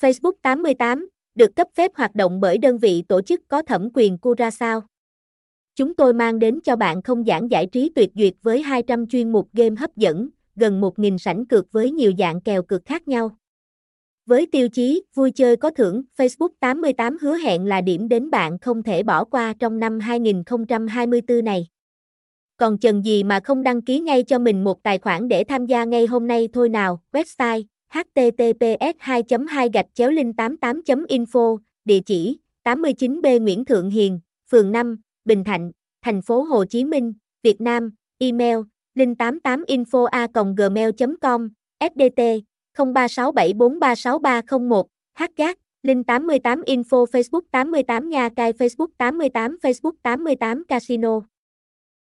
Facebook 88, được cấp phép hoạt động bởi đơn vị tổ chức có thẩm quyền Curacao. Chúng tôi mang đến cho bạn không gian giải trí tuyệt duyệt với 200 chuyên mục game hấp dẫn, gần 1.000 sảnh cược với nhiều dạng kèo cược khác nhau. Với tiêu chí vui chơi có thưởng, Facebook 88 hứa hẹn là điểm đến bạn không thể bỏ qua trong năm 2024 này. Còn chần gì mà không đăng ký ngay cho mình một tài khoản để tham gia ngay hôm nay thôi nào. Website https://link88.info, địa chỉ 89B Nguyễn Thượng Hiền, phường 5, Bình Thạnh, thành phố Hồ Chí Minh, Việt Nam. Email link88info@gmail.com, SĐT 0367436301, hgác link88info. Facebook 88 Nha Cai, Facebook 88, Facebook 88 Casino.